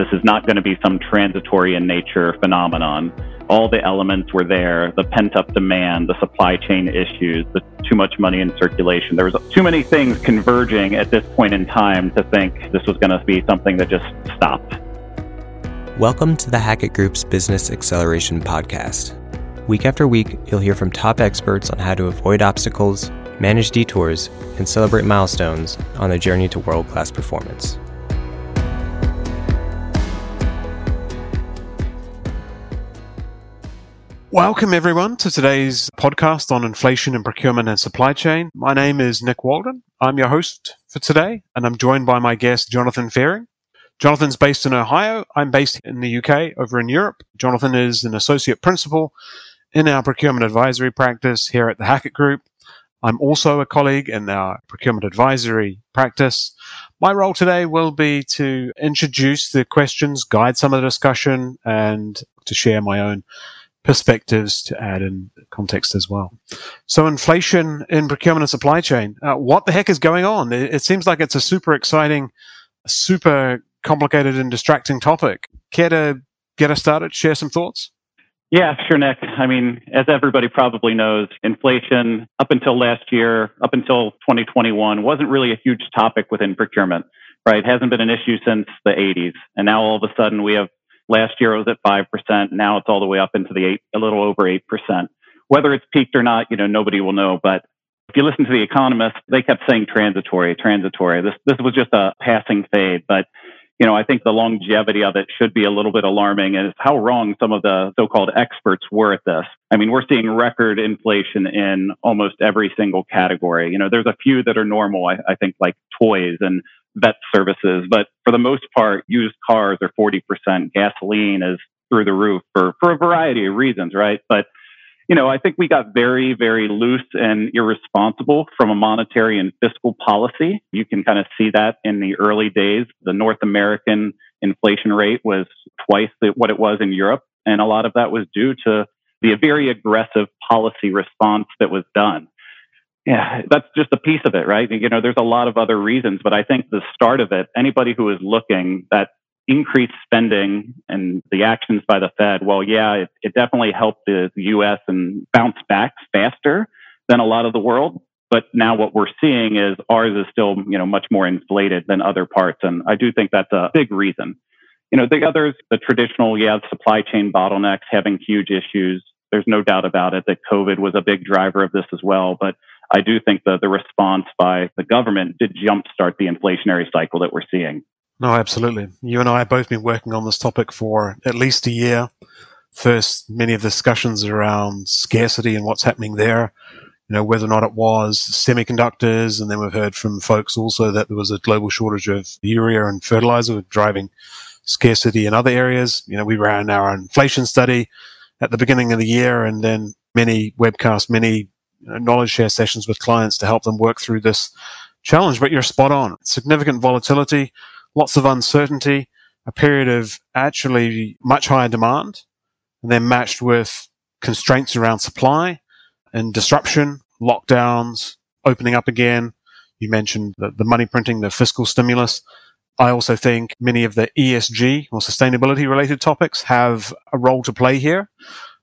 This is not going to be some transitory in nature phenomenon. All the elements were there, the pent-up demand, the supply chain issues, the too much money in circulation. There was too many things converging at this point in time to think this was going to be something that just stopped. Welcome to the Hackett Group's Business Acceleration Podcast. Week after week, you'll hear from top experts on how to avoid obstacles, manage detours, and celebrate milestones on the journey to world-class performance. Welcome, everyone, to today's podcast on inflation and procurement and supply chain. My name is Nick Walden. I'm your host for today, and I'm joined by my guest, Jonathan Fehring. Jonathan's based in Ohio. I'm based in the UK, over in Europe. Jonathan is an associate principal in our procurement advisory practice here at the Hackett Group. I'm also a colleague in our procurement advisory practice. My role today will be to introduce the questions, guide some of the discussion, and to share my own perspectives to add in context as well. So inflation in procurement and supply chain. What the heck is going on? It seems like it's a super exciting, super complicated and distracting topic. Care to get us started? Share some thoughts? Yeah, sure, Nick. I mean, as everybody probably knows, inflation up until last year, up until 2021, wasn't really a huge topic within procurement, right? It hasn't been an issue since the 80s. And now all of a sudden we have last year it was at 5%. Now it's all the way up into the a little over 8%. Whether it's peaked or not, nobody will know. But if you listen to The Economist, they kept saying transitory. This was just a passing fade. But, I think the longevity of it should be a little bit alarming, and it's how wrong some of the so-called experts were at this. I mean, we're seeing record inflation in almost every single category. There's a few that are normal, I think, like toys and vet services. But for the most part, used cars are 40%. Gasoline is through the roof for a variety of reasons, right? But, I think we got very, very loose and irresponsible from a monetary and fiscal policy. You can kind of see that in the early days. The North American inflation rate was twice what it was in Europe. And a lot of that was due to the very aggressive policy response that was done. Yeah, that's just a piece of it, right? There's a lot of other reasons, but I think the start of it, anybody who is looking at increased spending and the actions by the Fed, well, yeah, it definitely helped the U.S. and bounce back faster than a lot of the world. But now what we're seeing is ours is still, much more inflated than other parts. And I do think that's a big reason. The others, the traditional, supply chain bottlenecks having huge issues. There's no doubt about it that COVID was a big driver of this as well. But I do think that the response by the government did jumpstart the inflationary cycle that we're seeing. No, absolutely. You and I have both been working on this topic for at least a year. First, many of the discussions around scarcity and what's happening there, whether or not it was semiconductors. And then we've heard from folks also that there was a global shortage of urea and fertilizer driving scarcity in other areas. We ran our inflation study at the beginning of the year, and then many webcasts, many knowledge share sessions with clients to help them work through this challenge. But you're spot on. Significant volatility, lots of uncertainty, a period of actually much higher demand, and then matched with constraints around supply and disruption, lockdowns, opening up again. You mentioned the money printing, the fiscal stimulus. I also think many of the ESG or sustainability related topics have a role to play here.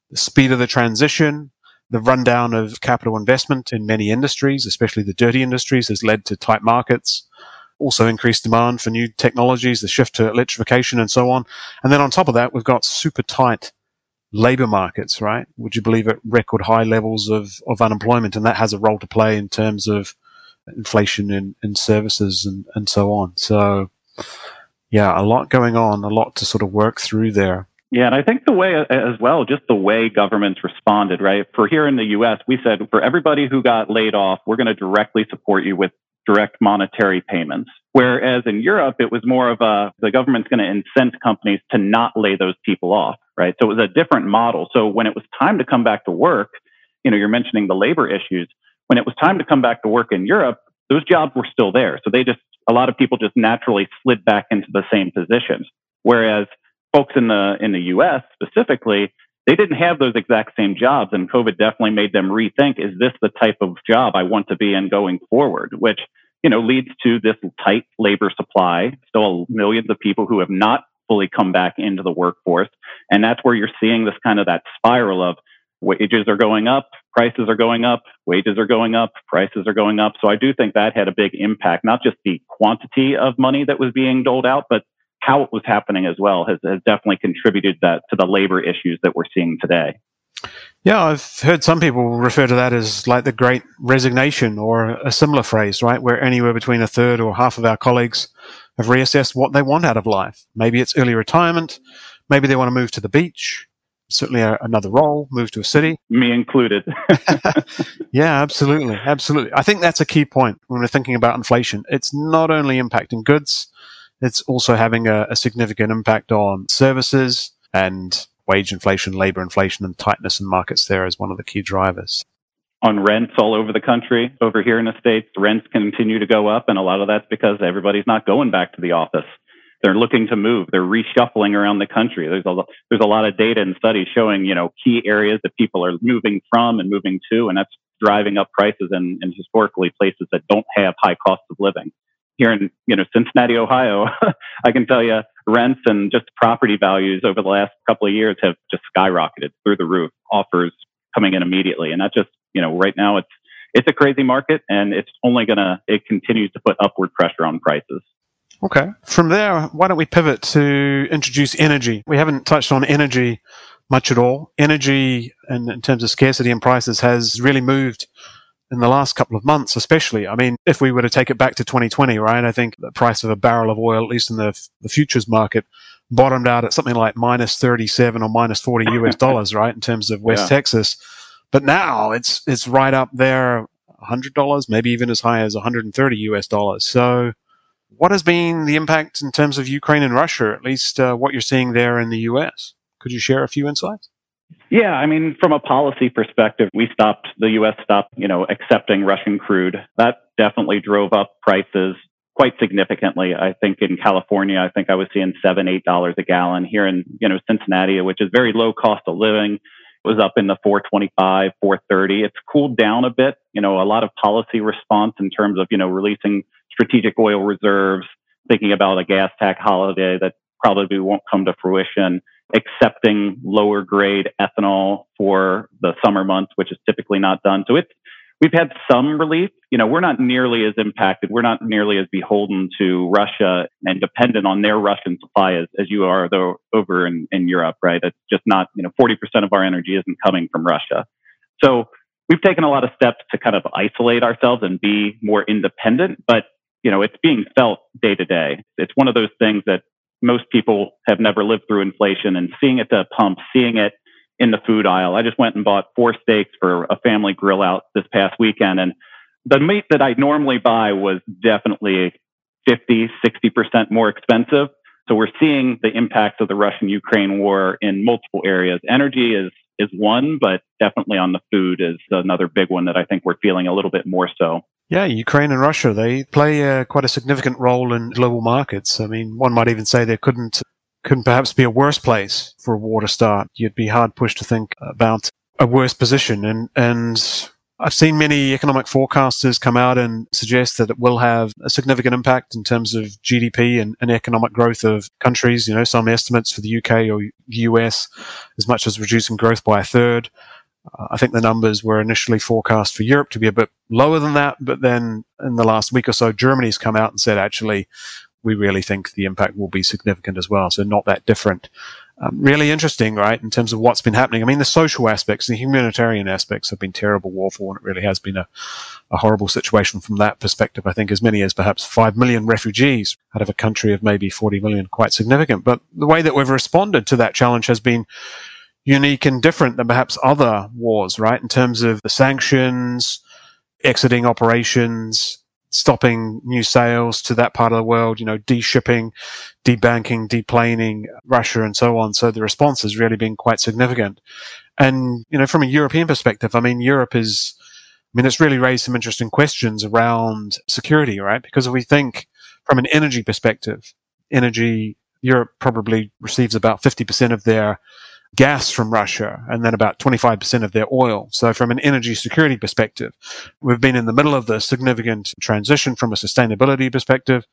The speed of the transition, the rundown of capital investment in many industries, especially the dirty industries, has led to tight markets, also increased demand for new technologies, the shift to electrification and so on. And then on top of that, we've got super tight labor markets, right? Would you believe it? Record high levels of unemployment. And that has a role to play in terms of inflation in services and so on. So yeah, a lot going on, a lot to sort of work through there. Yeah, and I think the way as well, just the way governments responded, right? For here in the U.S., we said, for everybody who got laid off, we're going to directly support you with direct monetary payments. Whereas in Europe, it was more of the government's going to incent companies to not lay those people off, right? So it was a different model. So when it was time to come back to work, you're mentioning the labor issues. When it was time to come back to work in Europe, those jobs were still there. So a lot of people just naturally slid back into the same positions. Whereas folks in the U.S. specifically, they didn't have those exact same jobs, and COVID definitely made them rethink: is this the type of job I want to be in going forward? Which leads to this tight labor supply. Still millions of people who have not fully come back into the workforce. And that's where you're seeing this kind of that spiral of wages are going up, prices are going up, wages are going up, prices are going up. So I do think that had a big impact, not just the quantity of money that was being doled out, but how it was happening as well has definitely contributed that to the labor issues that we're seeing today. Yeah, I've heard some people refer to that as like the Great Resignation or a similar phrase, right? Where anywhere between a third or half of our colleagues have reassessed what they want out of life. Maybe it's early retirement. Maybe they want to move to the beach. Certainly another role, move to a city. Me included. Yeah, absolutely. Absolutely. I think that's a key point when we're thinking about inflation. It's not only impacting goods, it's also having a significant impact on services, and wage inflation, labor inflation, and tightness in markets there is one of the key drivers. On rents all over the country, over here in the States, rents continue to go up, and a lot of that's because everybody's not going back to the office. They're looking to move. They're reshuffling around the country. There's a lot of data and studies showing, key areas that people are moving from and moving to, and that's driving up prices in historically places that don't have high costs of living. Here in, Cincinnati, Ohio, I can tell you rents and just property values over the last couple of years have just skyrocketed through the roof, offers coming in immediately. And that just, right now it's a crazy market, and it's only it continues to put upward pressure on prices. Okay. From there, why don't we pivot to introduce energy? We haven't touched on energy much at all. Energy, in terms of scarcity and prices, has really moved in the last couple of months, especially. I mean, if we were to take it back to 2020, right? I think the price of a barrel of oil, at least in the futures market, bottomed out at something like minus 37 or minus 40 US dollars, right? In terms of West Texas. But now it's right up there, $100, maybe even as high as 130 US dollars. So what has been the impact in terms of Ukraine and Russia, at least what you're seeing there in the US? Could you share a few insights? Yeah, I mean, from a policy perspective, the U.S. stopped, accepting Russian crude. That definitely drove up prices quite significantly. I think in California, I was seeing $7, $8 a gallon. Here in, Cincinnati, which is very low cost of living, it was up in the $4.25, $4.30. It's cooled down a bit. A lot of policy response in terms of, releasing strategic oil reserves, thinking about a gas tax holiday that probably won't come to fruition, accepting lower grade ethanol for the summer months, which is typically not done. So we've had some relief. We're not nearly as impacted. We're not nearly as beholden to Russia and dependent on their Russian supply as you are though over in Europe, right? It's just not, 40% of our energy isn't coming from Russia. So we've taken a lot of steps to kind of isolate ourselves and be more independent, but, it's being felt day to day. It's one of those things that most people have never lived through inflation, and seeing it at the pump, seeing it in the food aisle. I just went and bought 4 steaks for a family grill out this past weekend. And the meat that I normally buy was definitely 50, 60% more expensive. So we're seeing the impacts of the Russian-Ukraine war in multiple areas. Energy is one, but definitely on the food is another big one that I think we're feeling a little bit more so. Yeah, Ukraine and Russia, they play quite a significant role in global markets. I mean, one might even say there couldn't perhaps be a worse place for a war to start. You'd be hard pushed to think about a worse position. And I've seen many economic forecasters come out and suggest that it will have a significant impact in terms of GDP and economic growth of countries. Some estimates for the UK or US as much as reducing growth by a third. I think the numbers were initially forecast for Europe to be a bit lower than that, but then in the last week or so, Germany's come out and said, actually, we really think the impact will be significant as well, so not that different. Really interesting, right, in terms of what's been happening. I mean, the social aspects, the humanitarian aspects have been terrible, woeful, and it really has been a horrible situation from that perspective. I think as many as perhaps 5 million refugees out of a country of maybe 40 million, quite significant. But the way that we've responded to that challenge has been unique and different than perhaps other wars, right? In terms of the sanctions, exiting operations, stopping new sales to that part of the world, de-shipping, debanking, deplaning Russia and so on. So the response has really been quite significant. And, from a European perspective, I mean, Europe is, it's really raised some interesting questions around security, right? Because if we think from an energy perspective, Europe probably receives about 50% of their gas from Russia, and then about 25% of their oil. So from an energy security perspective, we've been in the middle of the significant transition from a sustainability perspective,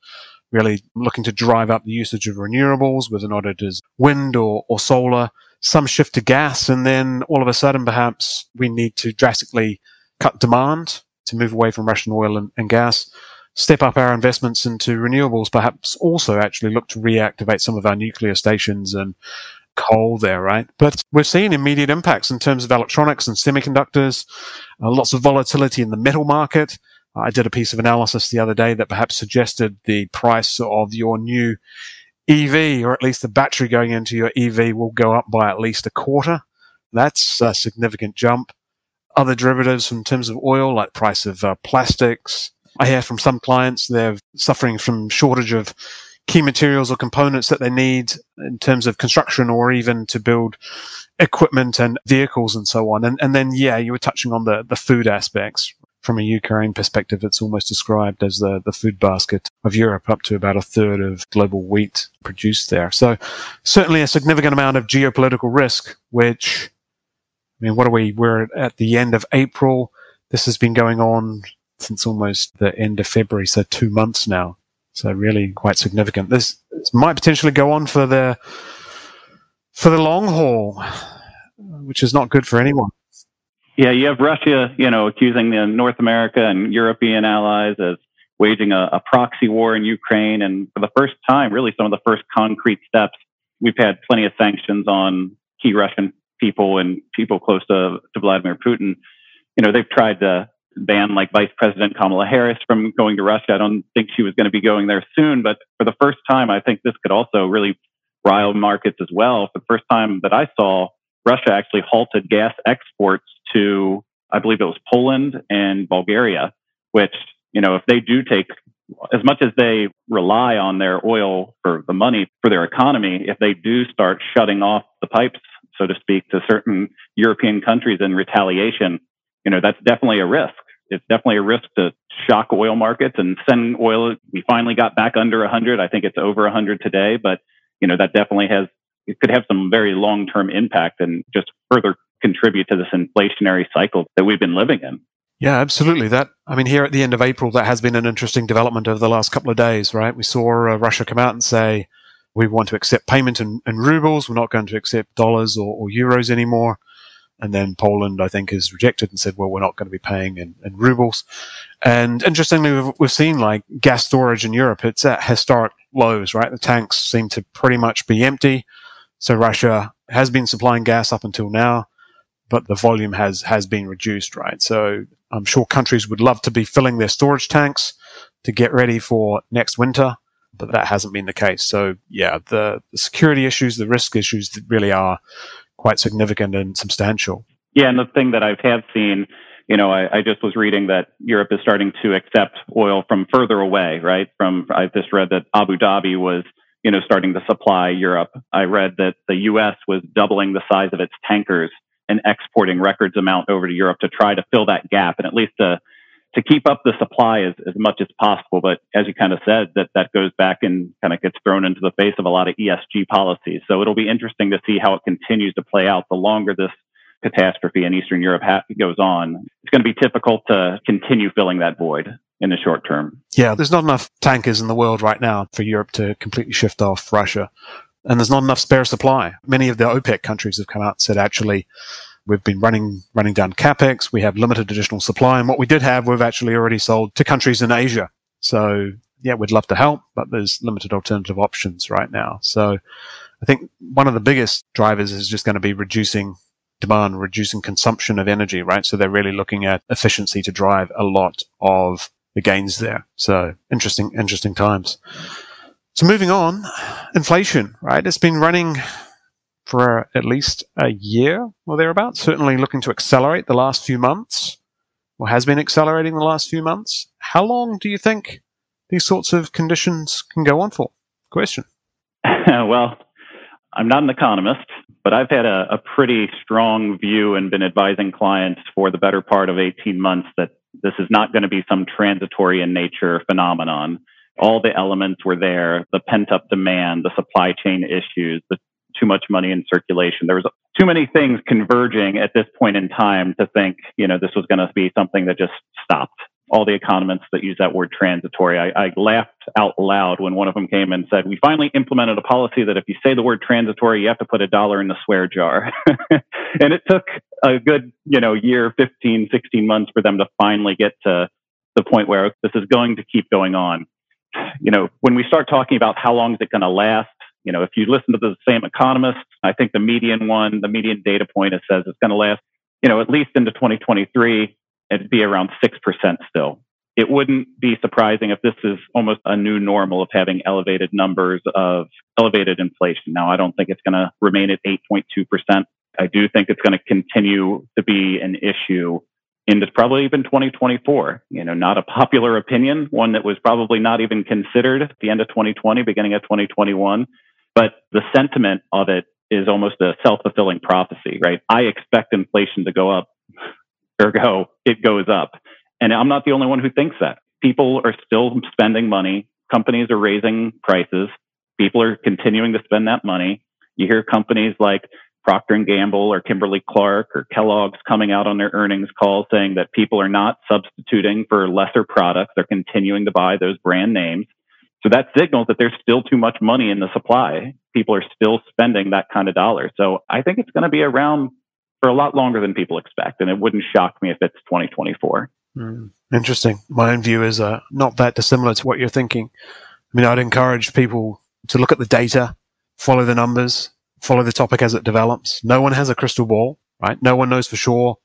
really looking to drive up the usage of renewables, whether or not it is wind or solar, some shift to gas, and then all of a sudden perhaps we need to drastically cut demand to move away from Russian oil and gas, step up our investments into renewables, perhaps also actually look to reactivate some of our nuclear stations and coal there, right? But we've seen immediate impacts in terms of electronics and semiconductors, lots of volatility in the metal market. I did a piece of analysis the other day that perhaps suggested the price of your new EV, or at least the battery going into your EV, will go up by at least 25%. That's a significant jump. Other derivatives in terms of oil, like price of plastics. I hear from some clients they're suffering from shortage of key materials or components that they need in terms of construction or even to build equipment and vehicles and so on. And then, yeah, you were touching on the food aspects. From a Ukraine perspective, it's almost described as the food basket of Europe, up to about 1/3 of global wheat produced there. So certainly a significant amount of geopolitical risk, which, I mean, what are we? We're at the end of April. This has been going on since almost the end of February, so 2 months now. So really quite significant. This might potentially go on for the long haul, which is not good for anyone. Yeah, you have Russia, accusing the North America and European allies as waging a proxy war in Ukraine. And for the first time, really some of the first concrete steps, we've had plenty of sanctions on key Russian people and people close to Vladimir Putin. They've tried to ban Vice President Kamala Harris from going to Russia. I don't think she was going to be going there soon, but for the first time, I think this could also really rile markets as well. For the first time that I saw, Russia actually halted gas exports to, I believe it was Poland and Bulgaria, which, if they do take, as much as they rely on their oil for the money for their economy, if they do start shutting off the pipes, so to speak, to certain European countries in retaliation, that's definitely a risk. It's definitely a risk to shock oil markets and send oil. We finally got back under 100. I think it's over 100 today, but, that definitely it could have some very long-term impact and just further contribute to this inflationary cycle that we've been living in. Yeah, absolutely. Here at the end of April, that has been an interesting development over the last couple of days, right? We saw Russia come out and say, we want to accept payment in rubles. We're not going to accept dollars or euros anymore. And then Poland, I think, has rejected and said, well, we're not going to be paying in rubles. And interestingly, we've seen gas storage in Europe. It's at historic lows, right? The tanks seem to pretty much be empty. So Russia has been supplying gas up until now, but the volume has been reduced, right? So I'm sure countries would love to be filling their storage tanks to get ready for next winter, but that hasn't been the case. So yeah, the security issues, the risk issues that really are quite significant and substantial. Yeah, and the thing that I have seen, I just was reading that Europe is starting to accept oil from further away, right? I just read that Abu Dhabi was starting to supply Europe. I read that the U.S. was doubling the size of its tankers and exporting records amount over to Europe to try to fill that gap and at least to keep up the supply as much as possible. But as you kind of said, that goes back and kind of gets thrown into the face of a lot of ESG policies. So it'll be interesting to see how it continues to play out the longer this catastrophe in Eastern Europe goes on. It's going to be difficult to continue filling that void in the short term. Yeah, there's not enough tankers in the world right now for Europe to completely shift off Russia. And there's not enough spare supply. Many of the OPEC countries have come out and said, actually, we've been running down capex. We have limited additional supply. And what we did have, we've actually already sold to countries in Asia. So, yeah, we'd love to help, but there's limited alternative options right now. So I think one of the biggest drivers is just going to be reducing demand, reducing consumption of energy, right? So they're really looking at efficiency to drive a lot of the gains there. So interesting times. So moving on, inflation, right? It's been running for at least a year or thereabouts, certainly looking to accelerate the last few months, or has been accelerating the last few months. How long do you think these sorts of conditions can go on for? Question. Well, I'm not an economist, but I've had a pretty strong view and been advising clients for the better part of 18 months that this is not going to be some transitory in nature phenomenon. All the elements were there, the pent-up demand, the supply chain issues, the too much money in circulation. There was too many things converging at this point in time to think, this was going to be something that just stopped. all the economists that use that word transitory. I laughed out loud when one of them came and said, we finally implemented a policy that if you say the word transitory, you have to put $1 in the swear jar. And it took a good, year, 15, 16 months for them to finally get to the point where this is going to keep going on. When we start talking about how long is it going to last, if you listen to the same economist, I think the median data point, it says it's going to last, at least into 2023, it'd be around 6% still. It wouldn't be surprising if this is almost a new normal of having elevated numbers of elevated inflation. Now, I don't think it's going to remain at 8.2%. I do think it's going to continue to be an issue into probably even 2024. Not a popular opinion, one that was probably not even considered at the end of 2020, beginning of 2021. But the sentiment of it is almost a self-fulfilling prophecy, right? I expect inflation to go up. Ergo, it goes up. And I'm not the only one who thinks that. People are still spending money. Companies are raising prices. People are continuing to spend that money. You hear companies like Procter & Gamble or Kimberly-Clark or Kellogg's coming out on their earnings call saying that people are not substituting for lesser products. They're continuing to buy those brand names. So that signals that there's still too much money in the supply. People are still spending that kind of dollar. So I think it's going to be around for a lot longer than people expect. And it wouldn't shock me if it's 2024. Interesting. My own view is not that dissimilar to what you're thinking. I mean, I'd encourage people to look at the data, follow the numbers, follow the topic as it develops. No one has a crystal ball, right? No one knows for sure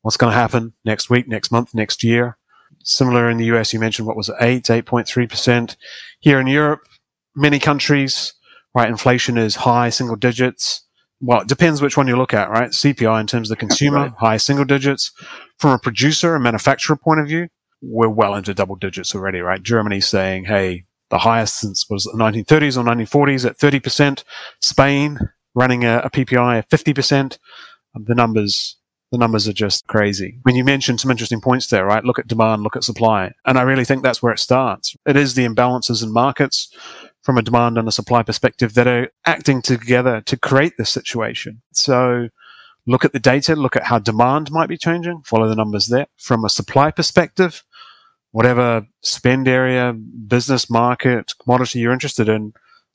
what's going to happen next week, next month, next year. Similar in the US, you mentioned what was it, 8.3%. Here in Europe, many countries, right, inflation is high single digits. Well, it depends which one you look at, right? CPI in terms of the consumer, right, high single digits. From a producer and manufacturer point of view, we're well into double digits already, right? Germany's saying, hey, the highest since was the 1930s or 1940s at 30%. Spain running a PPI of 50%. The numbers are just crazy. When you mentioned some interesting points there, right? Look at demand, look at supply. And I really think that's where it starts. It is the imbalances in markets from a demand and a supply perspective that are acting together to create this situation. So look at the data, look at how demand might be changing, follow the numbers there. From a supply perspective, whatever spend area, business market, commodity you're interested in,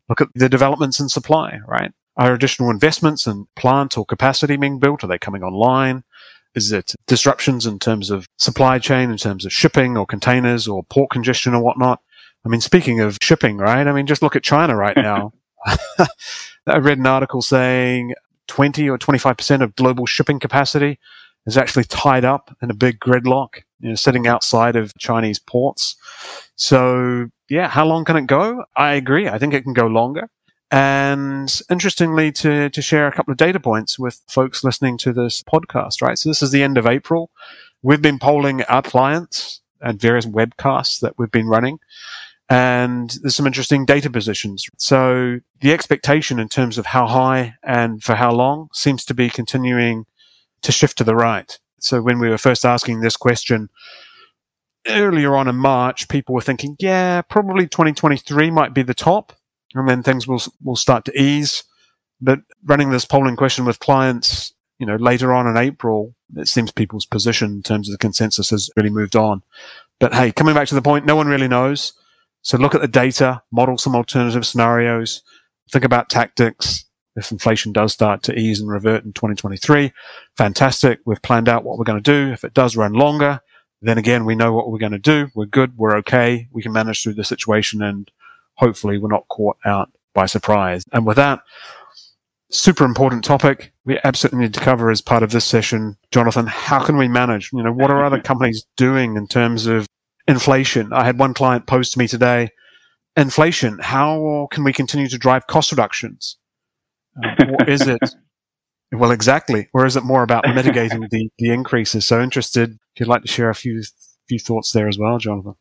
look at the developments in supply, right? Are additional investments in plant or capacity being built? Are they coming online? Is it disruptions in terms of supply chain, in terms of shipping or containers or port congestion or whatnot? I mean, speaking of shipping, right? I mean, just look at China right now. I read an article saying 20 or 25% of global shipping capacity is actually tied up in a big gridlock, sitting outside of Chinese ports. So, yeah, how long can it go? I agree. I think it can go longer. And interestingly, to share a couple of data points with folks listening to this podcast, right? So this is the end of April. We've been polling our clients and various webcasts that we've been running. And there's some interesting data positions. So the expectation in terms of how high and for how long seems to be continuing to shift to the right. So when we were first asking this question earlier on in March, people were thinking, yeah, probably 2023 might be the top and then things will start to ease. But running this polling question with clients, later on in April, it seems people's position in terms of the consensus has really moved on. But hey, coming back to the point, no one really knows. So look at the data, model some alternative scenarios, think about tactics. If inflation does start to ease and revert in 2023, fantastic. We've planned out what we're going to do. If it does run longer, then again, we know what we're going to do. We're good. We're okay. We can manage through the situation and hopefully we're not caught out by surprise. And with that, super important topic we absolutely need to cover as part of this session. Jonathan, how can we manage? What are other companies doing in terms of inflation? I had one client post to me today, inflation, how can we continue to drive cost reductions? Or is it, well, exactly, or is it more about mitigating the increases? So interested, if you'd like to share a few thoughts there as well, Jonathan.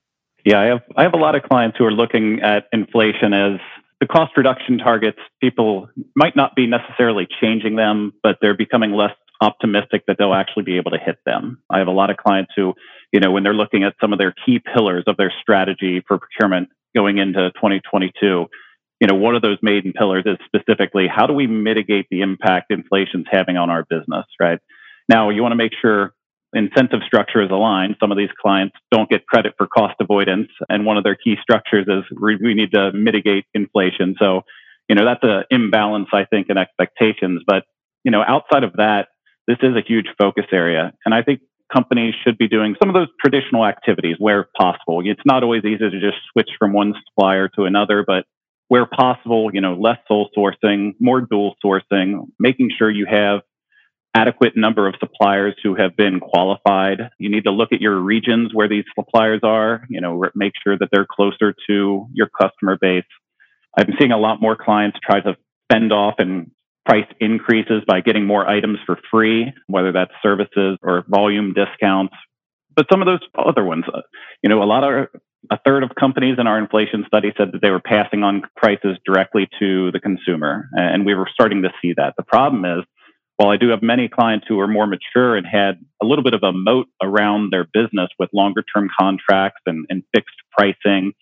Yeah, I have a lot of clients who are looking at inflation as the cost reduction targets, people might not be necessarily changing them, but they're becoming less optimistic that they'll actually be able to hit them. I have a lot of clients who, when they're looking at some of their key pillars of their strategy for procurement going into 2022, one of those maiden pillars is specifically, how do we mitigate the impact inflation's having on our business, right? Now, you want to make sure incentive structure is aligned. Some of these clients don't get credit for cost avoidance. And one of their key structures is we need to mitigate inflation. So, you know, that's an imbalance, I think, in expectations. But, you know, outside of that, this is a huge focus area. And I think companies should be doing some of those traditional activities where possible. It's not always easy to just switch from one supplier to another, but where possible, you know, less sole sourcing, more dual sourcing, making sure you have adequate number of suppliers who have been qualified. You need to look at your regions where these suppliers are, you know, make sure that they're closer to your customer base. I've been seeing a lot more clients try to fend off and price increases by getting more items for free, whether that's services or volume discounts. But some of those other ones, you know, a third of companies in our inflation study said that they were passing on prices directly to the consumer. And we were starting to see that. The problem is, while I do have many clients who are more mature and had a little bit of a moat around their business with longer term contracts and fixed pricing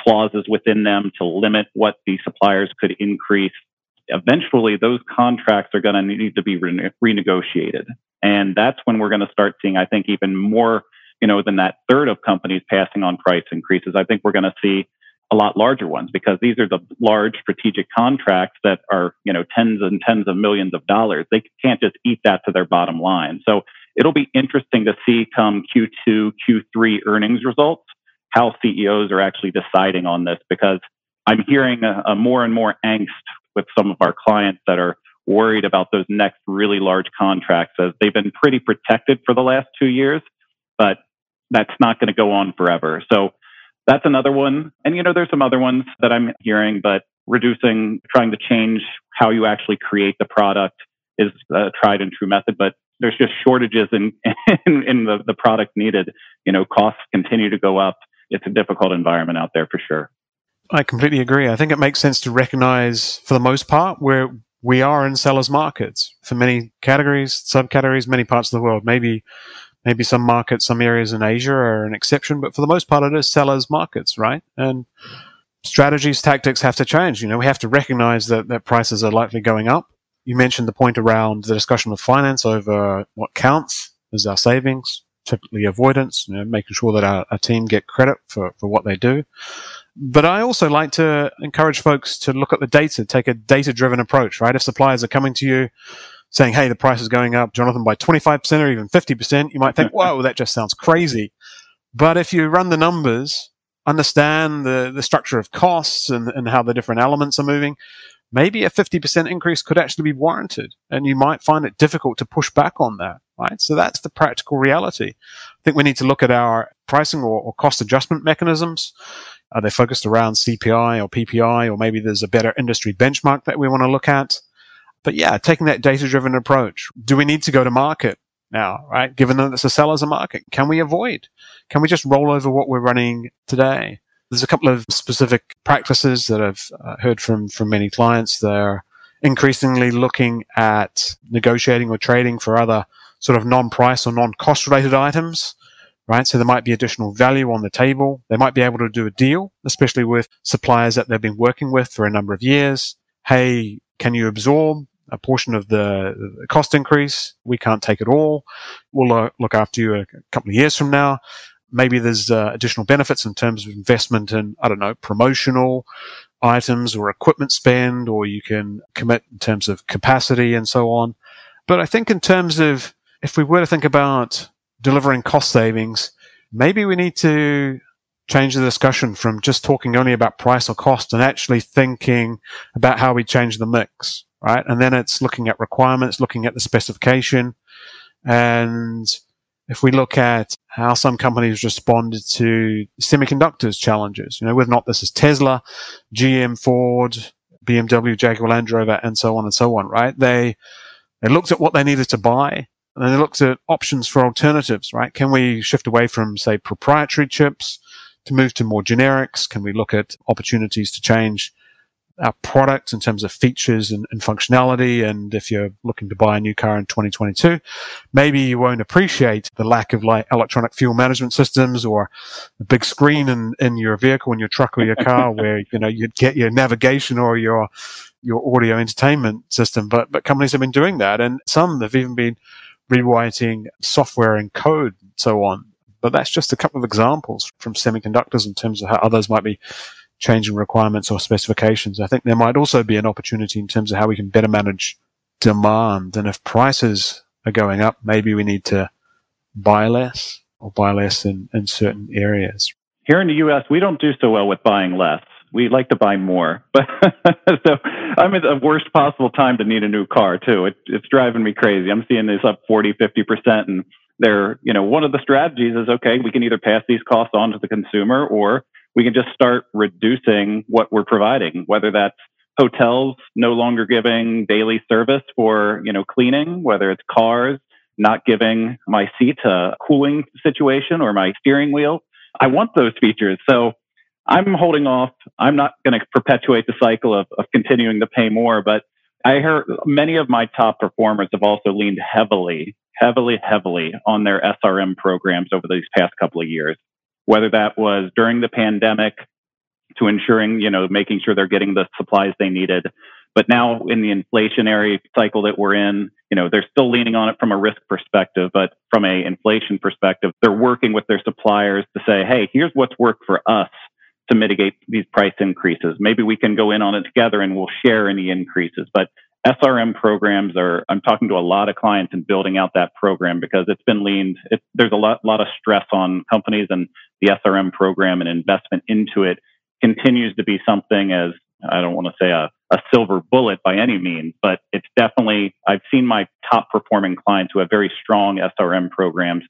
clauses within them to limit what the suppliers could increase, eventually those contracts are going to need to be renegotiated. And that's when we're going to start seeing, I think, even more, you know, than that third of companies passing on price increases. I think we're going to see a lot larger ones, because these are the large strategic contracts that are, you know, tens and tens of millions of dollars. They can't just eat that to their bottom line. So it'll be interesting to see come Q2, Q3 earnings results, how CEOs are actually deciding on this, because I'm hearing a more and more angst with some of our clients that are worried about those next really large contracts, as they've been pretty protected for the last 2 years, but that's not going to go on forever. So that's another one. And, you know, there's some other ones that I'm hearing, but trying to change how you actually create the product is a tried and true method, but there's just shortages in the product needed. You know, costs continue to go up. It's a difficult environment out there for sure. I completely agree. I think it makes sense to recognize, for the most part, where we are in sellers' markets for many categories, subcategories, many parts of the world. Maybe some markets, some areas in Asia are an exception, but for the most part, it is sellers' markets, right? And strategies, tactics have to change. You know, we have to recognize that prices are likely going up. You mentioned the point around the discussion of finance over what counts as our savings, typically avoidance, you know, making sure that our team get credit for what they do. But I also like to encourage folks to look at the data, take a data-driven approach, right? If suppliers are coming to you saying, hey, the price is going up, Jonathan, by 25% or even 50%, you might think, whoa, that just sounds crazy. But if you run the numbers, understand the structure of costs and how the different elements are moving, maybe a 50% increase could actually be warranted, and you might find it difficult to push back on that, right? So that's the practical reality. I think we need to look at our pricing or cost adjustment mechanisms. Are they focused around CPI or PPI, or maybe there's a better industry benchmark that we want to look at? But yeah, taking that data-driven approach. Do we need to go to market now, right? Given that it's a seller's market, can we avoid? Can we just roll over what we're running today? There's a couple of specific practices that I've heard from many clients. They're increasingly looking at negotiating or trading for other sort of non-price or non-cost related items, right? So there might be additional value on the table. They might be able to do a deal, especially with suppliers that they've been working with for a number of years. Hey, can you absorb a portion of the cost increase? We can't take it all. We'll look after you a couple of years from now. Maybe there's additional benefits in terms of investment in, I don't know, promotional items or equipment spend, or you can commit in terms of capacity and so on. But I think in terms of, if we were to think about delivering cost savings, maybe we need to change the discussion from just talking only about price or cost and actually thinking about how we change the mix, right? And then it's looking at requirements, looking at the specification. And if we look at how some companies responded to semiconductors challenges, you know, whether or not this is Tesla, GM, Ford, BMW, Jaguar, Land Rover, and so on, right? They looked at what they needed to buy, and they looked at options for alternatives, right? Can we shift away from, say, proprietary chips to move to more generics? Can we look at opportunities to change our product in terms of features and functionality? And if you're looking to buy a new car in 2022, maybe you won't appreciate the lack of like electronic fuel management systems or a big screen in your vehicle, in your truck or your car where, you know, you'd get your navigation or your audio entertainment system. But companies have been doing that, and some have even been rewriting software and code and so on. But that's just a couple of examples from semiconductors in terms of how others might be changing requirements or specifications. I think there might also be an opportunity in terms of how we can better manage demand. And if prices are going up, maybe we need to buy less or buy less in certain areas. Here in the U.S., we don't do so well with buying less. We like to buy more. But so I'm at the worst possible time to need a new car, too. It's driving me crazy. I'm seeing this up 40, 50%. And they're, you know, one of the strategies is, okay, we can either pass these costs on to the consumer or we can just start reducing what we're providing, whether that's hotels no longer giving daily service for, you know, cleaning, whether it's cars not giving my seat a cooling situation or my steering wheel. I want those features. So I'm holding off. I'm not going to perpetuate the cycle of continuing to pay more. But I heard many of my top performers have also leaned heavily on their SRM programs over these past couple of years, whether that was during the pandemic to ensuring, you know, making sure they're getting the supplies they needed. But now in the inflationary cycle that we're in, you know, they're still leaning on it from a risk perspective, but from a inflation perspective, they're working with their suppliers to say, hey, here's what's worked for us to mitigate these price increases. Maybe we can go in on it together and we'll share any increases. But SRM programs are, I'm talking to a lot of clients and building out that program because it's been leaned. There's a lot of stress on companies, and the SRM program and investment into it continues to be something, as I don't want to say a silver bullet by any means, but it's definitely, I've seen my top performing clients who have very strong SRM programs,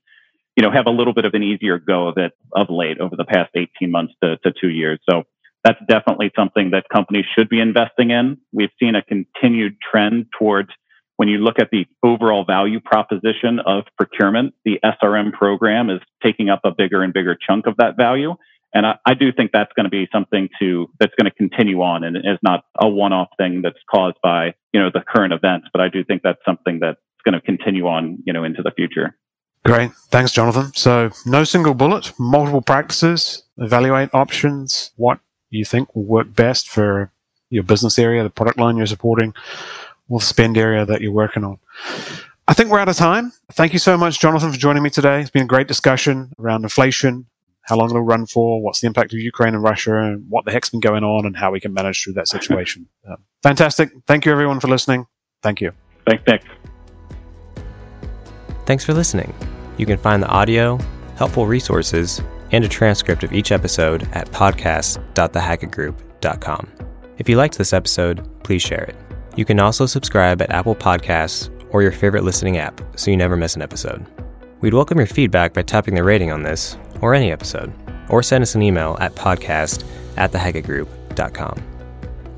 you know, have a little bit of an easier go of it of late over the past 18 months to 2 years. So that's definitely something that companies should be investing in. We've seen a continued trend towards, when you look at the overall value proposition of procurement, the SRM program is taking up a bigger and bigger chunk of that value. And I do think that's going to be something that's going to continue on, and is not a one-off thing that's caused by, you know, the current events. But I do think that's something that's going to continue on, you know, into the future. Great. Thanks, Jonathan. So no single bullet, multiple practices, evaluate options, what you think will work best for your business area, the product line you're supporting, or the spend area that you're working on. I think we're out of time. Thank you so much, Jonathan, for joining me today. It's been a great discussion around inflation, how long it'll run for, what's the impact of Ukraine and Russia, and what the heck's been going on, and how we can manage through that situation. Fantastic. Thank you, everyone, for listening. Thank you. Thanks, Nick. Thanks for listening. You can find the audio, helpful resources, and a transcript of each episode at podcast.thehackettgroup.com. If you liked this episode, please share it. You can also subscribe at Apple Podcasts or your favorite listening app so you never miss an episode. We'd welcome your feedback by tapping the rating on this or any episode, or send us an email at podcast@thehackettgroup.com.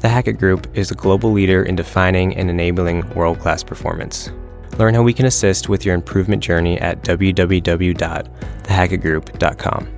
The Hackett Group is the global leader in defining and enabling world-class performance. Learn how we can assist with your improvement journey at www.thehackettgroup.com.